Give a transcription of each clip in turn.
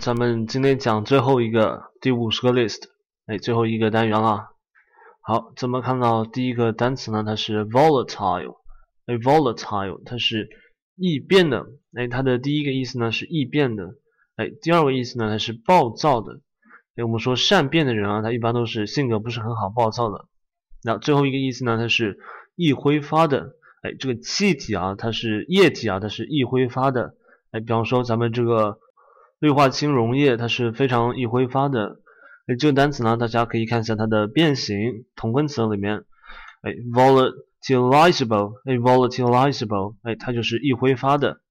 咱们今天讲最后一个第50个 list， 最后一个单元了。好，咱们看到第一个单词呢，它是 volatile， volatile 它是易变的，它的第一个意思呢是易变的，第二个意思呢它是暴躁的，我们说善变的人啊，他一般都是性格不是很好，暴躁的。那最后一个意思呢，它是易挥发的，这个气体啊，它是液体啊，它是易挥发的，比方说咱们这个氯化氢溶液，它是非常易挥发的。这个单词呢，大家可以看一下它的变形，同根词里面，volatilizable， 它就是易挥发的。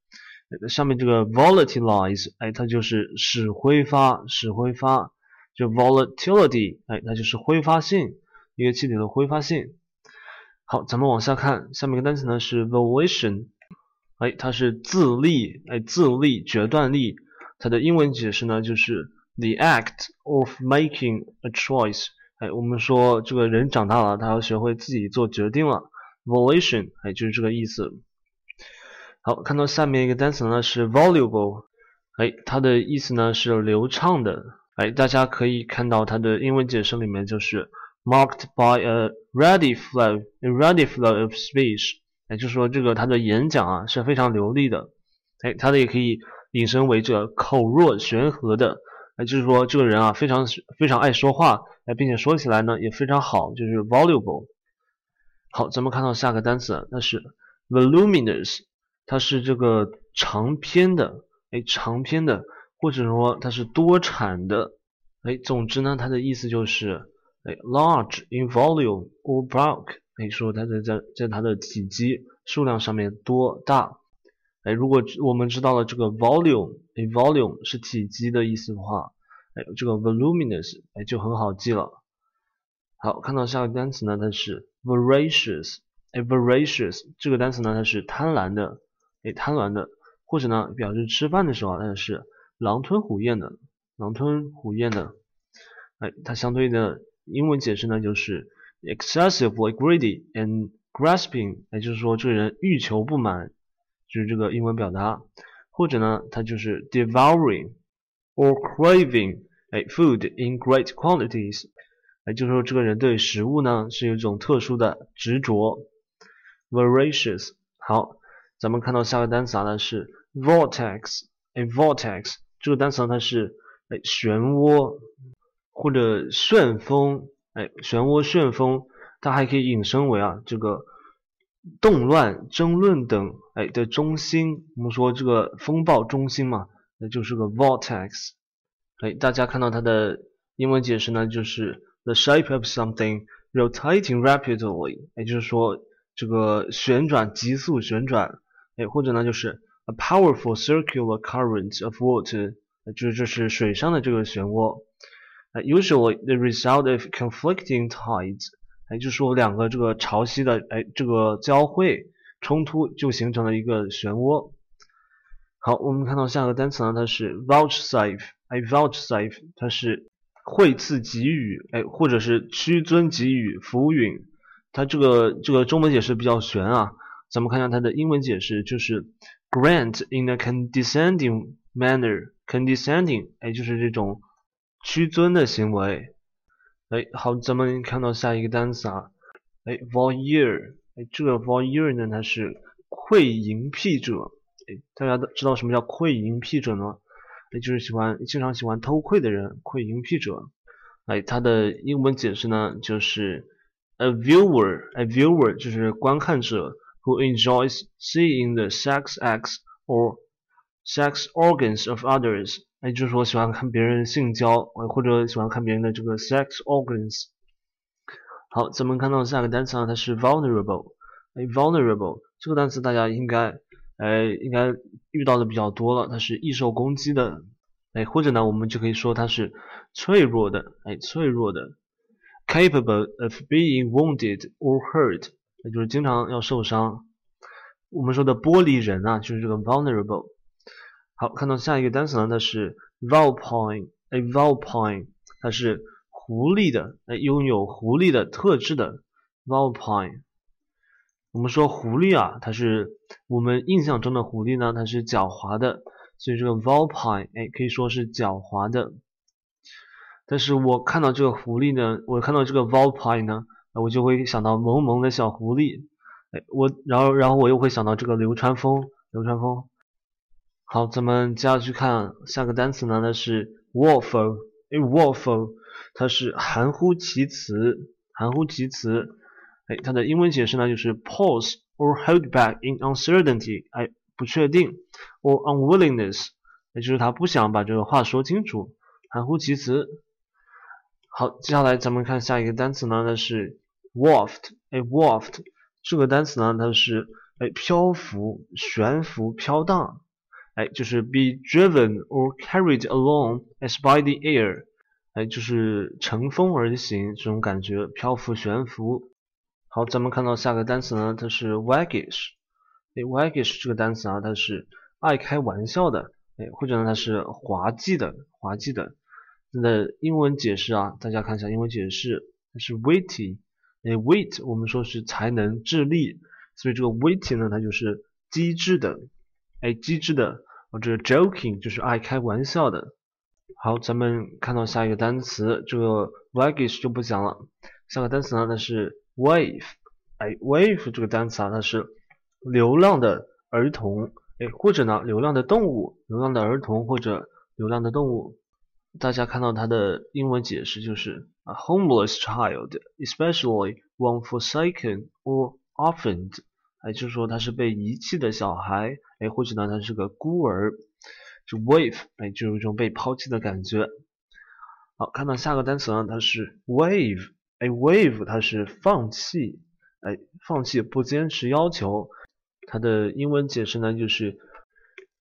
上面这个 volatilize， 它就是使挥发，就 volatility， 它就是挥发性，一个气体的挥发性。好，咱们往下看，下面一个单词呢是 volition， 它是自力，自力，决断力。它的英文解释呢就是 the act of making a choice， 我们说这个人长大了，他要学会自己做决定了， volition， 就是这个意思。好，看到下面一个单词呢是 voluble， 它的意思呢是流畅的，大家可以看到它的英文解释里面就是 marked by a ready flow of speech， 就是说这个它的演讲啊是非常流利的，它的也可以引申为这口若悬河的，就是说这个人啊非常爱说话，并且说起来呢也非常好，就是 voluble。 好，咱们看到下个单词，那是 voluminous， 它是这个长篇的，或者说它是多产的，总之呢它的意思就是large in volume or bulk， 说它的在它的体积数量上面多大。如果我们知道了这个 volume 是体积的意思的话，这个 voluminous 就很好记了。好，看到下个单词呢，它是 voracious， 这个单词呢它是贪婪的，或者呢表示吃饭的时候它是狼吞虎咽的，它相对的英文解释呢就是 excessively greedy and grasping， 就是说这个人欲求不满，就是这个英文表达。或者呢它就是 devouring or craving food in great quantities， 就是说这个人对食物呢是有一种特殊的执着， voracious。 好，咱们看到下个单词呢是 vortex， 这个单词呢它是漩涡或者旋风，漩涡它还可以引申为啊这个动乱、争论等的中心，我们说这个风暴中心嘛，那就是个 vortex。 大家看到它的英文解释呢就是 the shape of something rotating rapidly， 就是说这个旋转，急速旋转，或者呢就是 a powerful circular current of water， 就是水上的这个漩涡， usually the result of conflicting tides，就是说两个这个潮汐的这个交汇冲突就形成了一个漩涡。好，我们看到下个单词呢，它是 vouchsafe， 它是惠赐给予，或者是屈尊给予、俯允。它这个中文解释比较玄啊，咱们看一下它的英文解释，就是 grant in a condescending manner， condescending 就是这种屈尊的行为。好，咱们看到下一个单词啊，voyeur， 这个 voyeur 呢它是窥淫癖者，大家知道什么叫窥淫癖者呢？就是经常喜欢偷窥的人，窥淫癖者。它的英文解释呢就是 a viewer 就是观看者 who enjoys seeing the sex acts or sex organs of others，就是说喜欢看别人性交，或者喜欢看别人的这个 sex organs。 好，咱们看到下个单词呢，它是 vulnerable， 这个单词大家应该遇到的比较多了，它是易受攻击的，或者呢我们就可以说它是脆弱的，capable of being wounded or hurt， 就是经常要受伤，我们说的玻璃人啊就是这个 vulnerable。好，看到下一个单词呢，它是 Vulpine， 它是狐狸的，拥有狐狸的特质的 Vulpine。 我们说狐狸啊，它是我们印象中的狐狸呢它是狡猾的，所以这个 Vulpine 可以说是狡猾的。但是我看到这个狐狸呢，我看到这个 Vulpine 呢，我就会想到萌萌的小狐狸，然后我又会想到这个流川枫。好，咱们接下去看下个单词呢，那是 waffle。waffle 它是含糊其辞，它的英文解释呢就是 pause or hold back in uncertainty， 不确定 or unwillingness， 也就是他不想把这个话说清楚，含糊其辞。好，接下来咱们看下一个单词呢，那是 waft。waft 这个单词呢，它是漂浮、悬浮、飘荡。就是 be driven or carried along as by the air， 就是乘风而行这种感觉，漂浮、悬浮。好，咱们看到下个单词呢，它是 waggish。waggish 这个单词啊，它是爱开玩笑的，或者呢它是滑稽的。它的英文解释啊，大家看一下英文解释，它是 witty。wit 我们说是才能、智力，所以这个 witty 呢，它就是机智的。这个 joking 就是爱开玩笑的。好，咱们看到下一个单词，这个 waggish 就不讲了。下个单词呢，它是 wave。wave 这个单词啊，它是流浪的儿童，或者呢流浪的动物，流浪的儿童或者流浪的动物。大家看到它的英文解释就是a homeless child, especially one forsaken or orphaned。就是说他是被遗弃的小孩，或者呢他是个孤儿。就 wave， 就有一种被抛弃的感觉。好，看到下个单词呢，它是 wave。wave 它是放弃，放弃不坚持要求。它的英文解释呢就是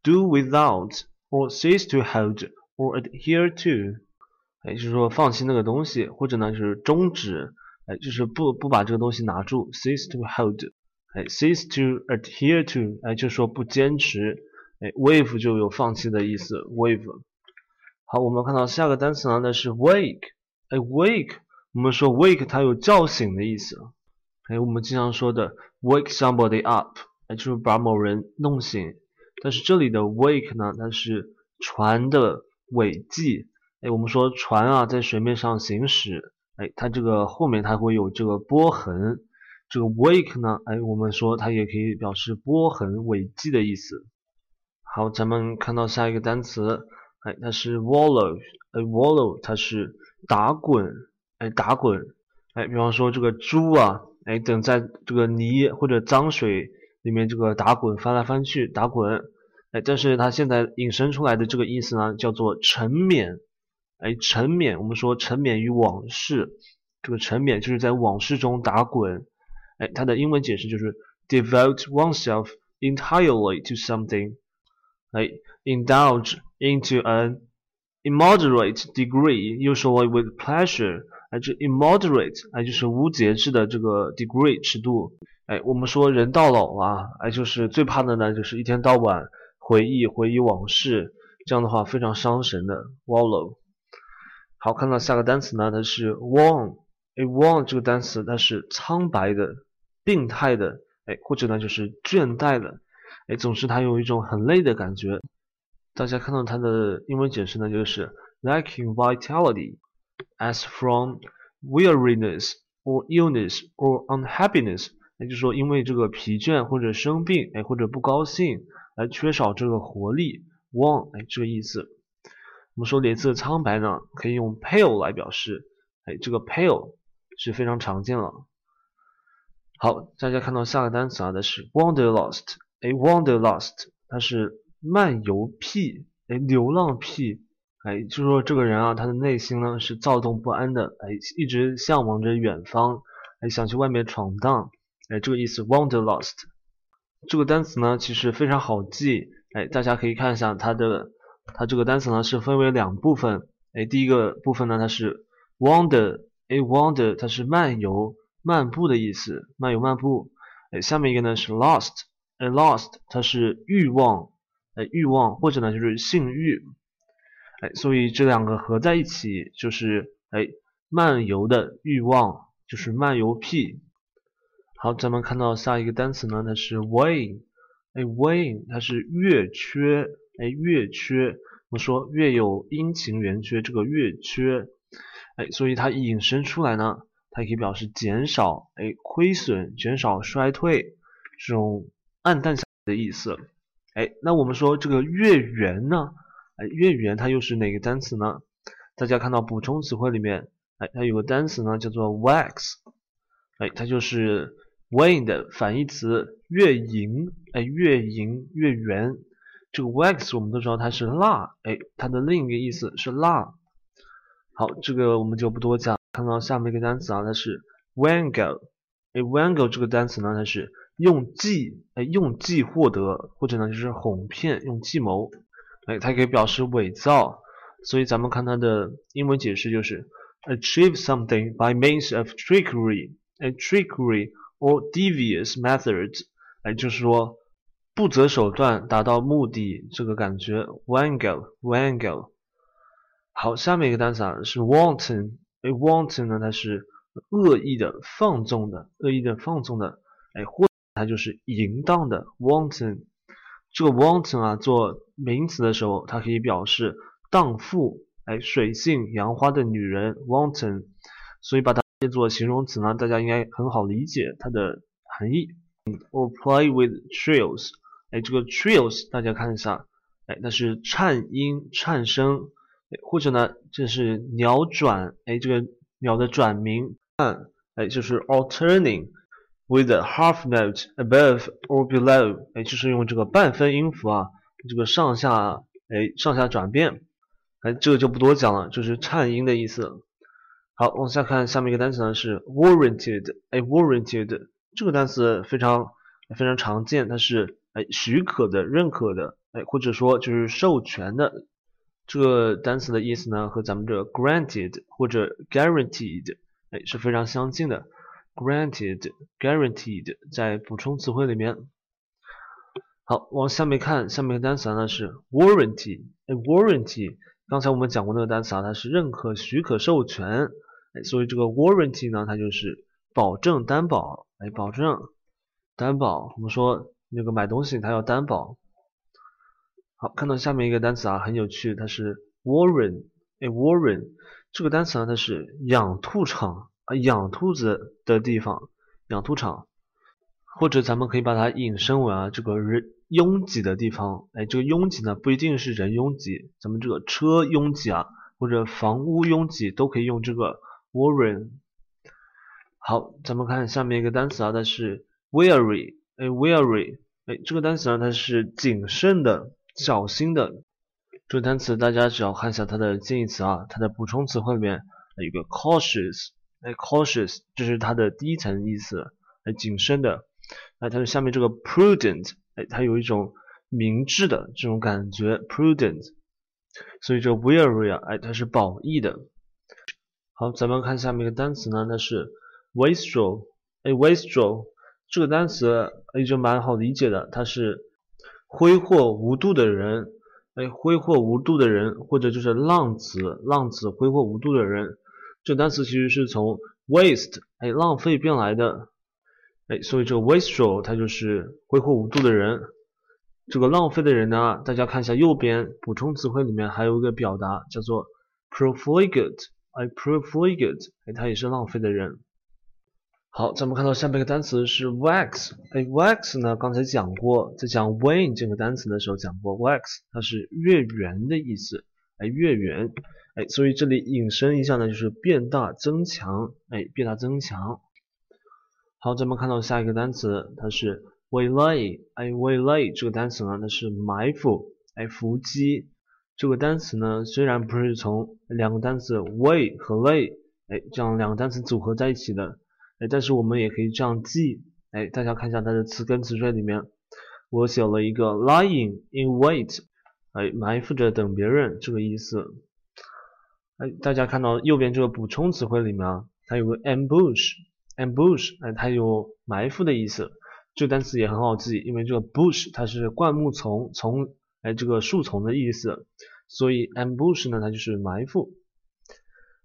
do without or cease to hold or adhere to， 就是说放弃那个东西，或者呢就是终止，就是不把这个东西拿住， cease to hold。cease to adhere to， 就是说不坚持。wave 就有放弃的意思， wave。 好，我们看到下个单词呢，那是 wake。wake 我们说 wake 它有叫醒的意思，我们经常说的 wake somebody up， 就是把某人弄醒。但是这里的 wake 呢，它是船的尾迹，我们说船啊在水面上行驶，它这个后面它会有这个波痕。这个 wake 呢，我们说它也可以表示波痕、尾迹的意思。好，咱们看到下一个单词，它是 wallow。wallow 它是打滚。比方说这个猪啊，等在这个泥或者脏水里面这个打滚，翻来翻去打滚。但是它现在引申出来的这个意思呢，叫做沉湎。沉湎，我们说沉湎于往事，这个沉湎就是在往事中打滚。它的英文解释就是 devote oneself entirely to something， indulge into an immoderate degree usually with pleasure， 这 immoderate 就是无节制的这个 degree 尺度。我们说人到老啊，就是最怕的呢就是一天到晚回忆往事，这样的话非常伤神的 wallow。 好，看到下个单词呢，它是 worn。worn 这个单词它是苍白的、病态的，或者呢就是倦怠的，总之它有一种很累的感觉。大家看到它的英文解释呢，就是 lacking vitality as from weariness or illness or unhappiness， 就是说因为这个疲倦或者生病，或者不高兴而缺少这个活力。worn 这个意思。我们说脸色苍白呢，可以用 pale 来表示，这个 pale是非常常见了。好，大家看到下个单词啊，它是 wanderlust。wanderlust 它是漫游癖，流浪癖，就是说这个人啊，他的内心呢是躁动不安的，一直向往着远方，想去外面闯荡，这个意思 wanderlust。 这个单词呢其实非常好记，大家可以看一下它这个单词呢是分为两部分，第一个部分呢它是 wander， 它是漫游、漫步的意思，漫游、漫步。下面一个呢是 lost， 它是欲望或者呢就是性欲。所以这两个合在一起就是漫游的欲望，就是漫游癖。好，咱们看到下一个单词呢，它是 wane。wane 它是月缺，哎，月缺，我们说月有阴晴圆缺，这个月缺，哎，所以它引申出来呢，它也可以表示减少，哎，亏损、减少、衰退这种暗淡下来的意思。哎，那我们说这个月圆呢，哎，月圆它又是哪个单词呢？大家看到补充词汇里面，哎，它有个单词呢叫做 wax， 哎，它就是 wane 的反义词月盈，哎，月盈、月圆。这个 wax 我们都知道它是蜡，哎，它的另一个意思是蜡。好，这个我们就不多讲。看到下面一个单词啊，它是 wangle， 哎 ，wangle 这个单词呢，它是用计，哎，用计获得，或者呢就是哄骗，用计谋，哎，它可以表示伪造。所以咱们看它的英文解释就是 achieve something by means of trickery， 哎 ，trickery or devious methods， 哎，就是说不择手段达到目的，这个感觉 wangle。好，下面一个单词啊是 wanton， 哎 ，wanton 呢它是恶意的、放纵的，恶意的、放纵的，哎，或者它就是淫荡的 wanton。这个 wanton 啊做名词的时候，它可以表示荡妇，哎，水性杨花的女人 wanton， 所以把它列作形容词呢，大家应该很好理解它的含义。Or play with trills， 哎，这个 trills 大家看一下，哎，那是颤音、颤声。或者呢，这是鸟转，哎，这个鸟的转鸣，哎，就是 alternating with a half note above or below， 哎，就是用这个半分音符啊，这个上下，哎，上下转变，哎，这个就不多讲了，就是颤音的意思。好，往下看下面一个单词呢是 warranted， 哎 ，warranted 这个单词非常常见，它是哎许可的、认可的，哎，或者说就是授权的。这个单词的意思呢，和咱们这 granted 或者 guaranteed， 哎，是非常相近的。granted、guaranteed 在补充词汇里面。好，往下面看，下面的单词呢是 warranty， 哎 ，warranty 刚才我们讲过那个单词啊，它是认可、许可、授权，哎，所以这个 warranty 呢，它就是保证、担保，哎，保证、担保。我们说那个买东西它要担保。好，看到下面一个单词啊，很有趣，它是 warren， 哎 ，warren 这个单词呢，它是养兔场啊，养兔子的地方，养兔场，或者咱们可以把它引申为啊，这个人拥挤的地方，哎，这个拥挤呢不一定是人拥挤，咱们这个车拥挤啊，或者房屋拥挤都可以用这个 warren。好，咱们看下面一个单词啊，它是 wary， 哎 ，wary 哎，这个单词呢，它是谨慎的。小心的这个单词，大家只要看一下它的近义词啊，它的补充词汇里面有个 cautious， 哎 ，cautious 这是它的第一层意思，哎，谨慎的。哎，它的下面这个 prudent， 哎，它有一种明智的这种感觉 ，prudent。所以这 wary 啊，哎，它是褒义的。好，咱们看下面一个单词呢，它是 wastrel， 哎 ，wastrel 这个单词哎就蛮好理解的，它是挥霍无度的人，哎，挥霍无度的人，或者就是浪子，浪子挥霍无度的人，这单词其实是从 waste， 哎，浪费变来的，哎，所以这个 wastrel 它就是挥霍无度的人。这个浪费的人呢，大家看一下右边补充词汇里面还有一个表达叫做 profligate， 哎 ，profligate， 哎，它也是浪费的人。好，咱们看到下面一个单词是 wax， 哎 ，wax 呢，刚才讲过，在讲 wane 这个单词的时候讲过 ，wax 它是月圆的意思，哎，月圆，哎，所以这里引申一下呢，就是变大增强，哎，变大增强。好，咱们看到下一个单词，它是 waylay， 哎 ，waylay 这个单词呢，它是埋伏，哎，伏击。这个单词呢，虽然不是从两个单词 way 和 lay， 哎，这样两个单词组合在一起的。哎，但是我们也可以这样记，哎，大家看一下它的词根词缀里面，我写了一个 lying in wait， 哎，埋伏着等别人这个意思。哎，大家看到右边这个补充词汇里面啊，它有个 ambush，ambush， 哎，它有埋伏的意思。这个单词也很好记，因为这个 bush 它是灌木丛，丛，哎，这个树丛的意思，所以 ambush 呢它就是埋伏。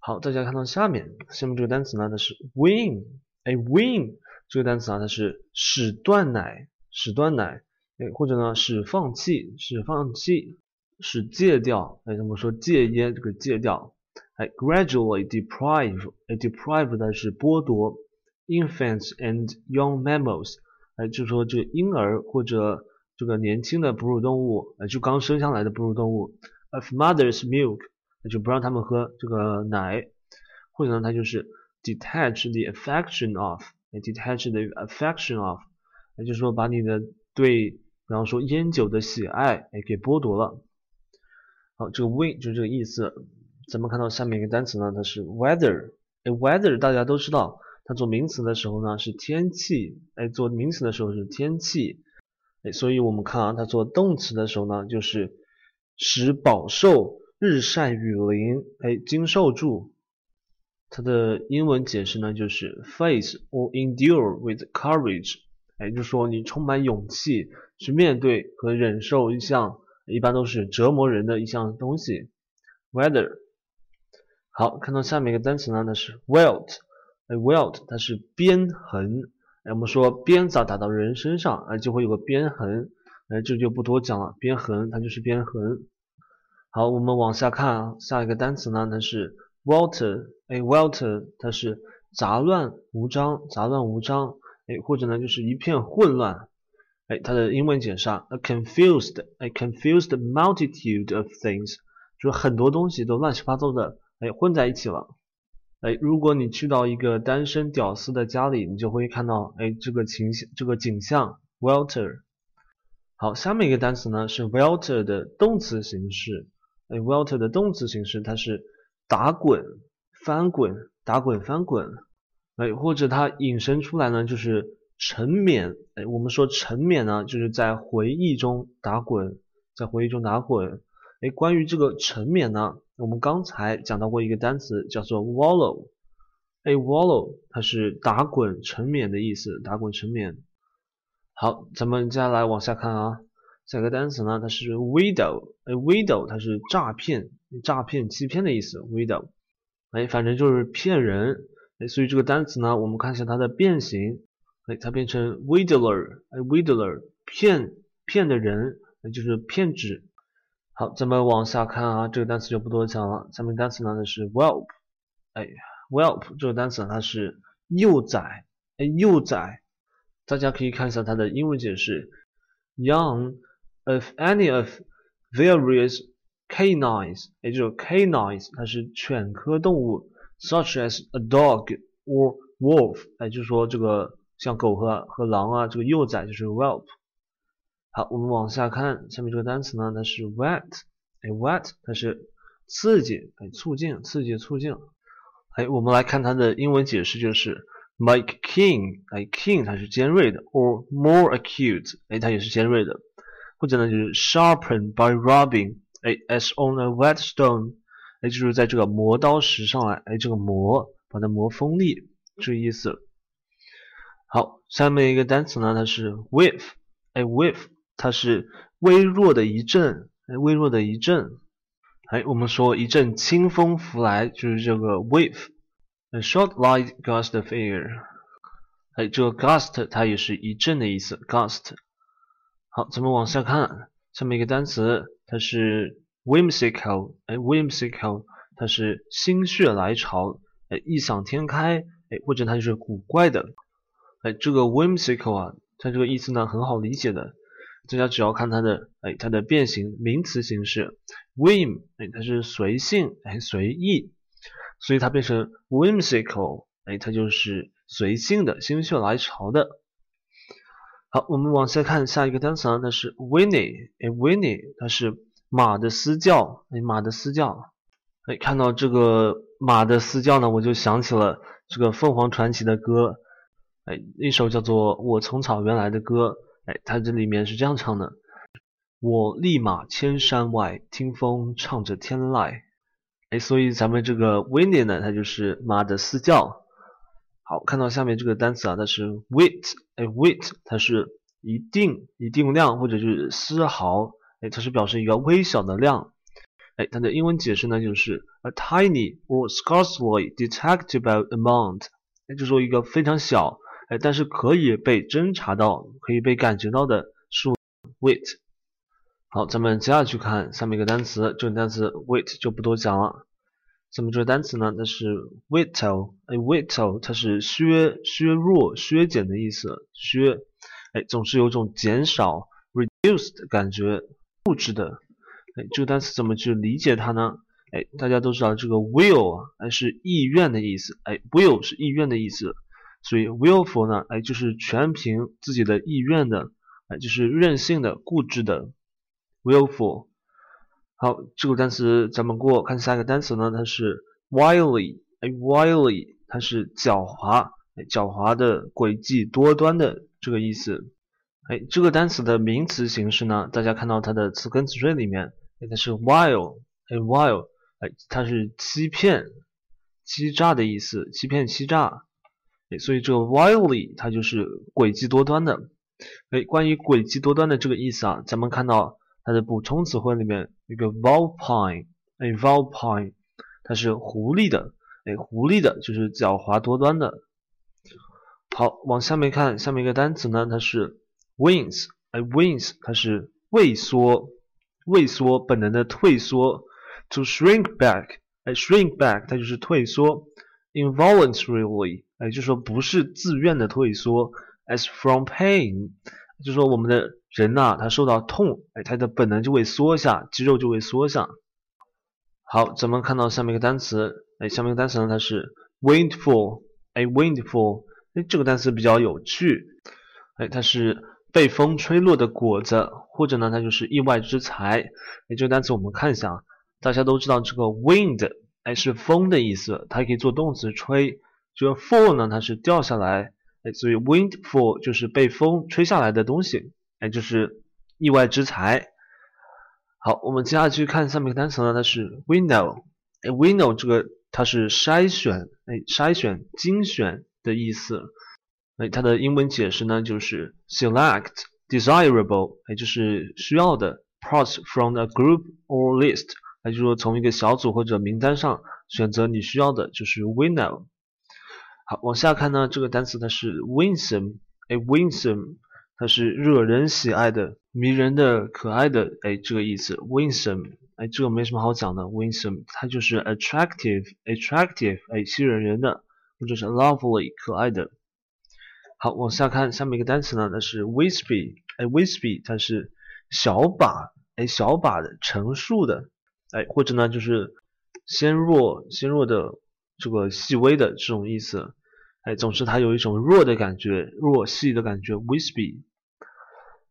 好，大家看到下面这个单词呢，它是 win， 哎 ，win 这个单词啊，它是使断奶，使断奶，哎，或者呢，使放弃，使放弃，是戒掉，哎，那么说戒烟这个戒掉，哎 ，gradually deprive， 哎 ，deprive 它是剥夺 infants and young mammals， 哎，就是说这个婴儿或者这个年轻的哺乳动物，哎，就刚生下来的哺乳动物 ，of mother's milk， 就不让他们喝这个奶，或者呢，它就是 detach the affection of， 哎 ，detach the affection of， 也就是说把你的对，比方说烟酒的喜爱，哎，给剥夺了。好，这个 win 就是这个意思。咱们看到下面一个单词呢，它是 weather。哎 ，weather 大家都知道，它做名词的时候呢是天气，哎，做名词的时候是天气。哎，所以我们看啊，它做动词的时候呢，就是使饱受日晒雨淋，哎，经受住。它的英文解释呢就是 face or endure with courage。哎，就是说你充满勇气去面对和忍受一项。一般都是折磨人的一项东西 ，weather。好，看到下面一个单词呢，它是 welt， 哎 ，welt 它是鞭痕，哎，我们说鞭子打到人身上，哎，就会有个鞭痕，哎，这就不多讲了，鞭痕它就是鞭痕。好，我们往下看，下一个单词呢，它是 welter， 哎 ，welter 它是杂乱无章，杂乱无章，哎，或者呢就是一片混乱。哎，它的英文解释啊 ，a confused multitude of things， 就是很多东西都乱七八糟的，哎，混在一起了。哎，如果你去到一个单身屌丝的家里，你就会看到，哎，这个景象 ，welter。好，下面一个单词呢是 welter 的动词形式。哎 ，welter 的动词形式它是打滚、翻滚、打滚、翻滚。哎，或者它引申出来呢就是。沉湎，哎，我们说沉湎呢，就是在回忆中打滚，在回忆中打滚。哎，关于这个沉湎呢，我们刚才讲到过一个单词，叫做 wallow。哎 ，wallow 它是打滚沉湎的意思，打滚沉湎。好，咱们接下来往下看啊，下一个单词呢，它是 widow。哎 ，widow 它是诈骗、诈骗、欺骗的意思 ，widow。哎，反正就是骗人。哎，所以这个单词呢，我们看一下它的变形。哎，它变成 whittler， 哎 ，whittler 骗的人，就是骗子。好，咱们往下看啊，这个单词就不多讲了。下面单词呢它是 whelp， 哎 ，whelp 这个单词它是幼崽，哎，幼崽。大家可以看一下它的英文解释 ：young of any of various canines， 哎，就是 canines 它是犬科动物 ，such as a dog or wolf， 哎，就是说这个。像狗和狼啊，这个幼崽就是 whelp。好，我们往下看，下面这个单词呢，它是 wet， 哎 ，wet 它是刺激，哎，促进，刺激，促进。哎，我们来看它的英文解释就是 make keen， 哎 ，keen 它是尖锐的 ，or more acute， 哎，它也是尖锐的，或者呢就是 sharpen by rubbing， 哎 ，as on a wet stone， 哎，就是在这个磨刀石上来，哎，这个磨把它磨锋利，这个意思。好，下面一个单词呢，它是 whiff， 哎 ，whiff 它是微弱的一阵，哎，微弱的一阵，哎，我们说一阵清风拂来，就是这个 whiff。A short light gust of air， 哎，这个 gust 它也是一阵的意思 ，gust。好，咱们往下看，下面一个单词，它是 whimsical， 哎 ，whimsical 它是心血来潮，哎，异想天开，哎，或者它就是古怪的。哎，这个 whimsical 啊，它这个意思呢很好理解的，大家只要看它的，哎，它的变形名词形式 whim， 哎，它是随性，哎，随意，所以它变成 whimsical， 哎，它就是随性的，心血来潮的。好，我们往下看下一个单词呢，它是 whinny， 哎 ，whinny 它是马的嘶叫，哎，马的嘶叫，哎，看到这个马的嘶叫呢，我就想起了这个凤凰传奇的歌。哎，一首叫做《我从草原来》的歌，哎，它这里面是这样唱的：我立马千山外，听风唱着天籁。哎，所以咱们这个 windy 呢，它就是马的嘶叫。好，看到下面这个单词啊，它是 wit， 哎 ，wit 它是一定量或者就是丝毫，哎，它是表示一个微小的量。哎，它的英文解释呢就是 a tiny or scarcely detectable amount， 哎，就说一个非常小。哎，但是可以被侦查到，可以被感觉到的数 ，wit。好，咱们接下去看下面一个单词，这个单词 wheat 就不多讲了。那么这个单词呢，它是 whittle， whittle 它是削弱、削减的意思，削，总是有种减少 reduced 的感觉，物质的。这个单词怎么去理解它呢？大家都知道这个 will 是意愿的意思，will 是意愿的意思，所以 willful 呢，就是全凭自己的意愿的，就是任性的、固执的。willful。 好，这个单词咱们过，看下一个单词呢，它是 wily， wily 它是狡猾，狡猾的、诡计多端的这个意思。这个单词的名词形式呢，大家看到它的词根词缀里面，它是 wile， wile， 它是欺骗、欺诈的意思，欺骗、欺诈。所以这个 wily 它就是诡计多端的。关于诡计多端的这个意思啊，咱们看到它的补充词汇里面有个 Vulpine， Vulpine 它是狐狸的，狐狸的就是狡猾多端的。好，往下面看，下面一个单词呢，它是 Wince， Wince 它是畏缩，畏缩，本能的退缩 ，to shrink back， shrink back 它就是退缩 ，involuntarily 就说不是自愿的退缩 ，as from pain 就说我们的人呐，他受到痛，他的本能就会缩下，肌肉就会缩下。好，咱们看到下面一个单词，下面一个单词呢，它是 windfall， windfall， 这个单词比较有趣，它是被风吹落的果子，或者呢，它就是意外之财。这个单词我们看一下，大家都知道这个 wind， 是风的意思，它可以做动词吹。这个 fall 呢，它是掉下来，所以 windfall 就是被风吹下来的东西。就是意外之财。好，我们接下去看下面一个单词呢，它是 winnow， winnow 这个它是筛选，筛选、精选的意思。它的英文解释呢就是 select desirable， 就是需要的 parts from a group or list， 就是说从一个小组或者名单上选择你需要的，就是 winnow。 好，往下看呢，这个单词它是 winsome， winsome它是惹人喜爱的、迷人的、可爱的，这个意思。winsome， 这个没什么好讲的。winsome， 它就是 attractive， 吸引人的，或者是 lovely， 可爱的。好，往下看，下面一个单词呢，它是 wispy， wispy 它是小把，小把的、成束的，或者呢就是纤弱的、这个细微的这种意思。总之它有一种弱的感觉，弱细的感觉 wispy。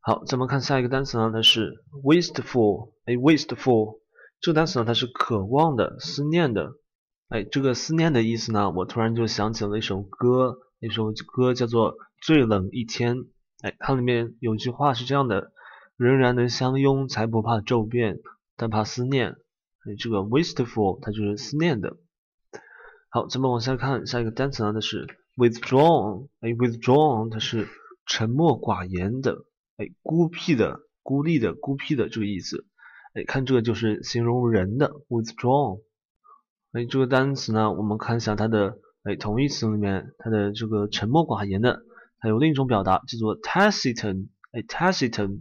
好，咱们看下一个单词呢，它是 wasteful， wasteful 这个单词呢，它是渴望的、思念的。这个思念的意思呢，我突然就想起了一首歌，那首歌叫做《最冷一天》。它里面有句话是这样的，仍然能相拥，才不怕骤变，但怕思念。这个 wasteful 它就是思念的。好，咱们往下看，下一个单词呢，它是 withdrawn， withdrawn 它是沉默寡言的，孤僻的、孤立的、孤僻的这个意思。看这个就是形容人的 withdrawn。这个单词呢，我们看一下它的同义词里面，它的这个沉默寡言的，它有另一种表达叫做 taciturn， taciturn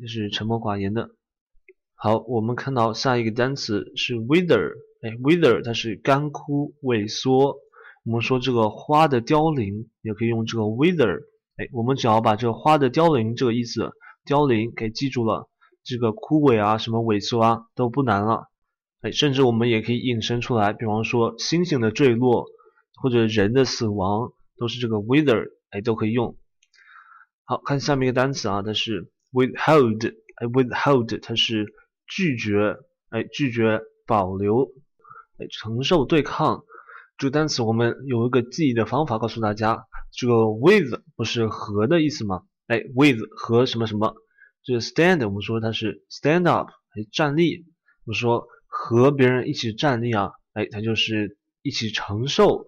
就是沉默寡言的。好，我们看到下一个单词是 wither，wither 它是干枯、萎缩。我们说这个花的凋零也可以用这个 wither，我们只要把这个花的凋零这个意思，凋零给记住了，这个枯萎啊、什么萎缩啊都不难了。甚至我们也可以引申出来，比方说星星的坠落或者人的死亡都是这个 wither，都可以用。好，看下面一个单词啊，它是 withhold，withhold 它是拒绝，拒绝、保留、承受、对抗。这个单词我们有一个记忆的方法告诉大家，这个 with 不是和的意思吗？with 和什么什么，这个 stand 我们说它是 stand up， 站立。我们说和别人一起站立啊，它就是一起承受、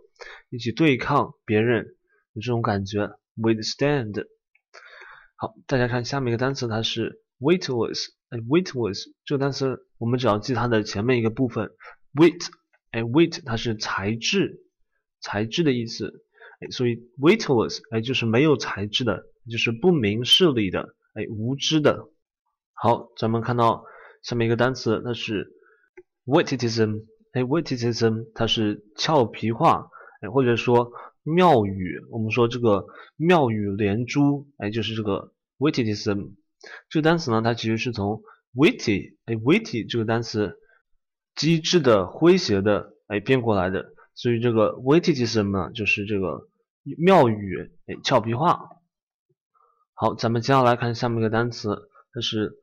一起对抗别人，有这种感觉 withstand。 好，大家看下面一个单词，它是 weightless，weightless 这个单词我们只要记它的前面一个部分 weight，weight 它是材质、材质的意思。所以 weightless 就是没有材质的，就是不明事理的，无知的。好，咱们看到下面一个单词，它是 witticism。witticism 它是俏皮话，或者说妙语。我们说这个妙语连珠，就是这个 witticism。这个单词呢，它其实是从 witty，witty 这个单词机智的、诙谐的，变过来的。所以这个 witticism 呢，就是这个妙语、俏皮话。好，咱们接下来看下面一个单词，它是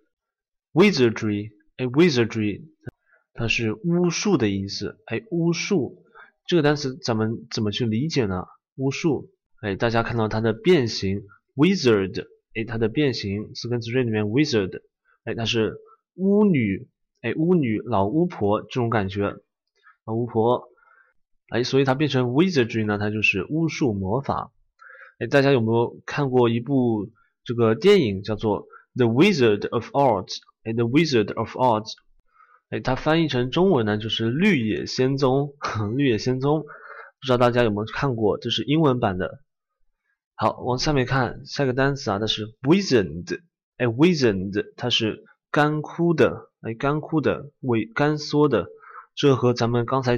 wizardry。wizardry 它是巫术的意思，巫术这个单词咱们怎么去理解呢？巫术，大家看到它的变形 wizard，它的变形词根词缀里面 wizard，它是巫女，巫女老巫婆这种感觉，老巫婆，所以它变成 wizardry 呢，它就是巫术魔法。大家有没有看过一部这个电影叫做 The Wizard of Oz？The Wizard of Oz。它翻译成中文呢就是绿野仙踪，绿野仙踪，不知道大家有没有看过，这是英文版的。好，往下面看下一个单词啊，它是 wizened，wizened 它是干枯的，干枯的，干缩的，这和咱们刚才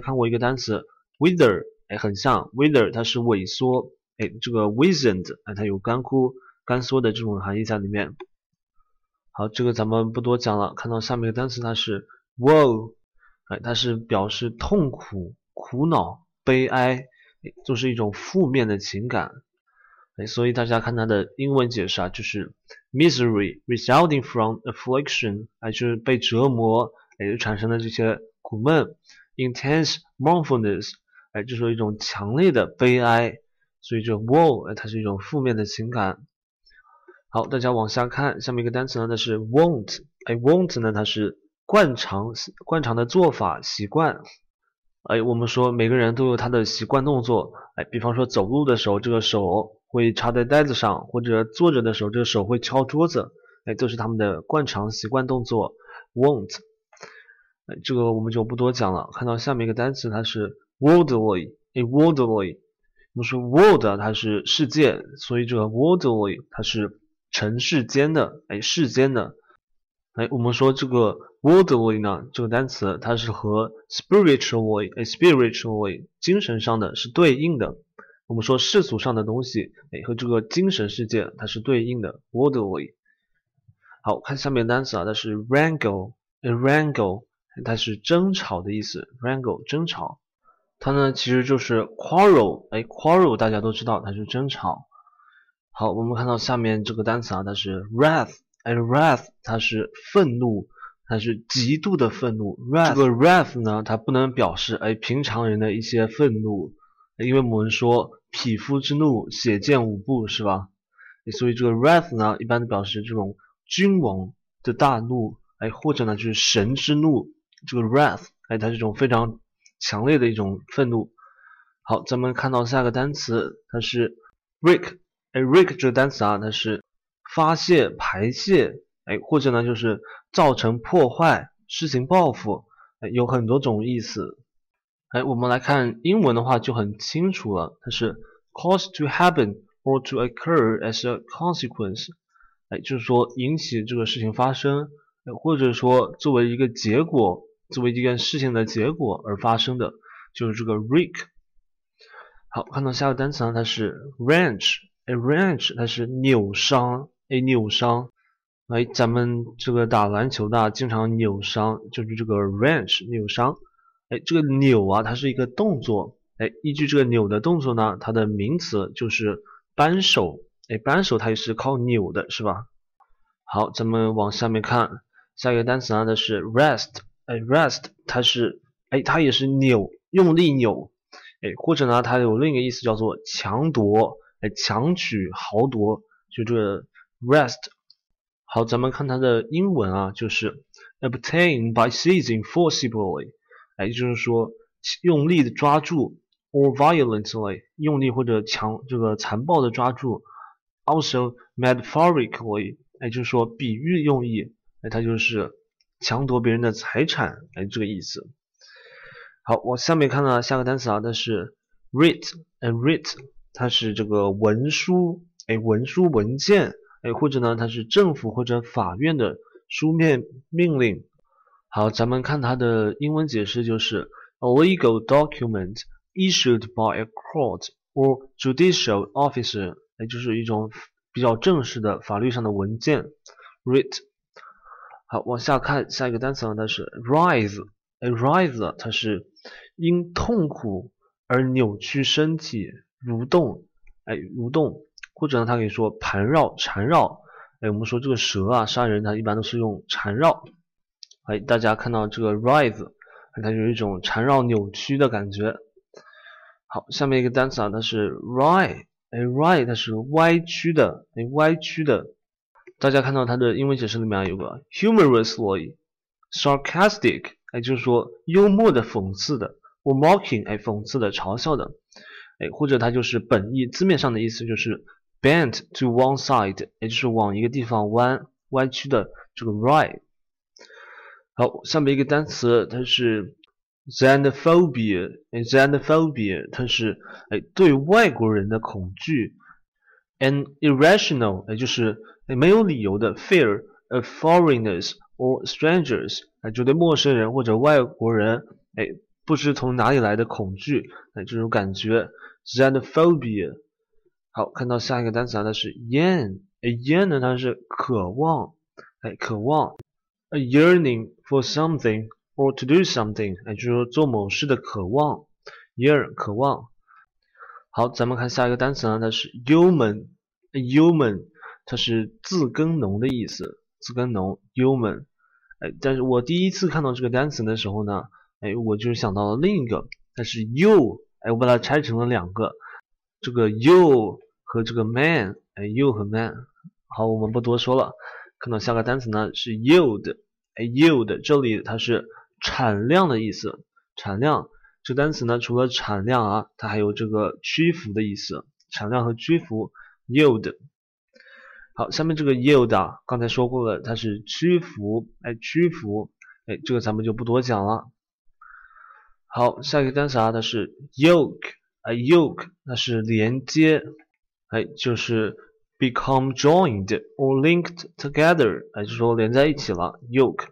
看过一个单词 wither，很像， wither 它是萎缩，这个 wizened，它有干枯、干缩的这种含义在里面。好，这个咱们不多讲了。看到下面一个单词，它是 woe，它是表示痛苦、苦恼、悲哀，就是一种负面的情感。所以大家看它的英文解释啊，就是 misery resulting from affliction，就是被折磨，产生的这些苦闷。intense mournfulness，就是一种强烈的悲哀。所以这 woe，它是一种负面的情感。好，大家往下看，下面一个单词呢，它是 won't，won't 呢，它是惯常的做法、习惯。我们说每个人都有他的习惯动作，比方说走路的时候，这个手会插在袋子上，或者坐着的时候，这个手会敲桌子，都是他们的惯常习惯动作 won't。这个我们就不多讲了。看到下面一个单词，它是 worldly，worldly，我们说 world 它是世界，所以这个 worldly 它是尘世间的，世间的，我们说这个 worldly 呢，这个单词它是和 spiritually，spiritually 精神上的是对应的。我们说世俗上的东西，和这个精神世界它是对应的 worldly。好，看下面单词啊，它是 wrangle，wrangle 它是争吵的意思，wrangle 争吵，它呢其实就是 quarrel，quarrel 大家都知道它是争吵。好，我们看到下面这个单词啊，它是 wrath，wrath 它是愤怒，它是极度的愤怒。这个 wrath 呢，它不能表示平常人的一些愤怒，因为我们说匹夫之怒，血溅五步，是吧？所以这个 wrath 呢，一般表示这种君王的大怒，或者呢就是神之怒。这个 wrath，它是一种非常强烈的一种愤怒。好，咱们看到下个单词，它是 wreak。wreak 这个单词啊，它是发泄、排泄，或者呢就是造成破坏、施行报复，有很多种意思。我们来看英文的话就很清楚了，它是 cause to happen or to occur as a consequence，就是说引起这个事情发生，或者说作为一个结果，作为一件事情的结果而发生的，就是这个 wreak。好，看到下个单词呢，它是 wrench。wrench 它是扭伤，扭伤，咱们这个打篮球的经常扭伤，就是这个 wrench 扭伤。这个扭啊，它是一个动作，依据这个扭的动作呢，它的名词就是扳手，扳手它也是靠扭的，是吧？好，咱们往下面看，下一个单词呢，它是 rest，rest 它是，它也是扭，用力扭，或者呢它有另一个意思叫做强夺。强取豪夺，就这个 rest。 好，咱们看它的英文啊，就是 obtain by seizing forcibly，就是说用力的抓住， or violently 用力或者这个残暴的抓住， also metaphorically 就是说比喻用意，它就是强夺别人的财产，这个意思。好，我下面看了下个单词啊，它是 writ，writ 它是这个文书，文件，或者呢它是政府或者法院的书面命令。好，咱们看它的英文解释，就是 a legal document issued by a court or judicial officer， 也就是一种比较正式的法律上的文件 writ。 好，往下看下一个单词呢，它是 rise。 rise 它是因痛苦而扭曲身体蠕动，或者呢它可以说盘绕缠绕。我们说这个蛇啊杀人它一般都是用缠绕。大家看到这个 rise 它有一种缠绕扭曲的感觉。好，下面一个单词啊，它是 wry。 wry 它是歪曲的。大家看到它的英文解释里面有个 humorously sarcastic， 就是说幽默的讽刺的，或 mocking， 讽刺的嘲笑的。或者它就是本意字面上的意思，就是 bent to one side， 也就是往一个地方歪曲的这个 right。 好，下面一个单词它是 xenophobia。 xenophobia 它是对外国人的恐惧 an irrational， 也就是没有理由的 fear of foreigners or strangers， 就对陌生人或者外国人不知从哪里来的恐惧这种感觉 xenophobia。 好，看到下一个单词啊，它是 yearn。 yearn 呢它是渴望 a yearning for something or to do something， 就是做某事的渴望 yearn 渴望。好，咱们看下一个单词呢，它是 yeoman。 yeoman 它是自耕农的意思，自耕农 yeoman。 但是我第一次看到这个单词的时候呢，我就想到了另一个，但是 you， 我把它拆成了两个，这个 you 和这个 man， you 和 man。 好，我们不多说了，看到下个单词呢是 yield。 yield 这里它是产量的意思，产量这个单词呢除了产量啊，它还有这个屈服的意思，产量和屈服 yield。 好，下面这个 yield 啊，刚才说过了，它是屈服，这个咱们就不多讲了。好，下一个单词啊，它是 yoke。 yoke 那是连接，就是 become joined or linked together， 就是说连在一起了 yoke。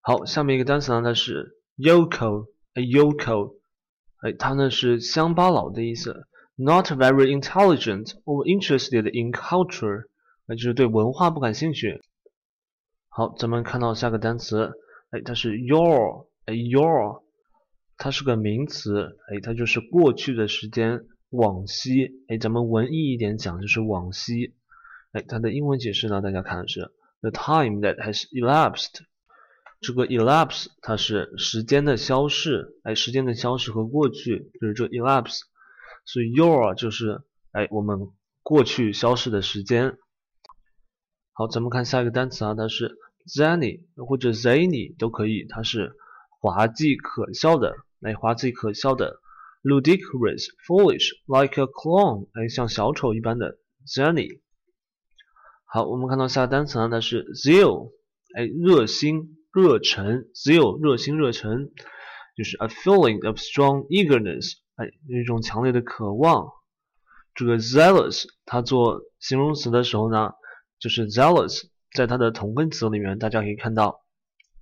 好，下面一个单词呢，它是 yoko。 yoko 它呢是乡巴佬的意思， not very intelligent or interested in culture， 就是对文化不感兴趣。好，咱们看到下个单词，它是 your。 your 它是个名词，它就是过去的时间，往昔。咱们文艺一点讲就是往昔。它的英文解释呢，大家看是 the time that has elapsed。 这个 elapse 它是时间的消逝，时间的消逝和过去就是这 elapse， 所以 your 就是我们过去消逝的时间。好，咱们看下一个单词啊，它是 zany 或者 zany 都可以，它是滑稽可笑的 ludicrous foolish like a clown， 像小丑一般的 zany。 好，我们看到下单词呢，它是 zeal。 热心热忱 zeal 热心就是 a feeling of strong eagerness， 有一种强烈的渴望。这个 zealous 它做形容词的时候呢，就是 zealous 在它的同根词里面大家可以看到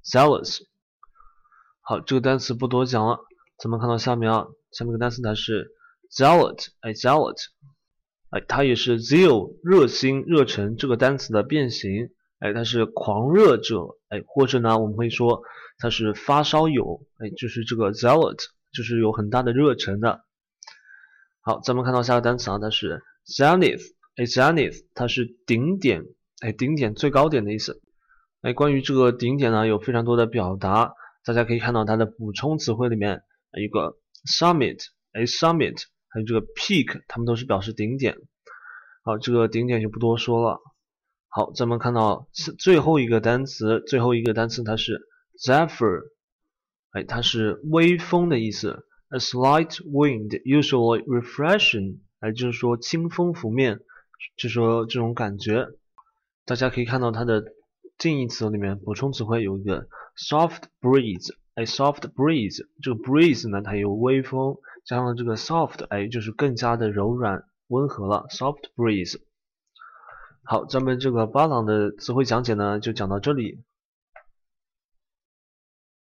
zealous。好，这个单词不多讲了，咱们看到下面啊，下面一个单词它是 zealot。 zealot 它也是 zeal 热心热忱这个单词的变形，它是狂热者，或者呢我们会说它是发烧友，就是这个 zealot 就是有很大的热忱的。好，咱们看到下个单词啊，它是 zenith。 zenith 它是顶点，顶点最高点的意思。关于这个顶点呢有非常多的表达，大家可以看到它的补充词汇里面有个 summit， summit 还有这个 peak， 它们都是表示顶点。好，这个顶点就不多说了。好，咱们看到最后一个单词它是 zephyr， 它是微风的意思， a slight wind usually refreshing， 就是说清风拂面，就是说这种感觉。大家可以看到它的近义词里面补充词汇有一个 soft breeze。 soft breeze 这个 breeze 呢它有微风，加上这个 soft， 就是更加的柔软温和了 soft breeze。好，咱们这个巴朗的词汇讲解呢就讲到这里。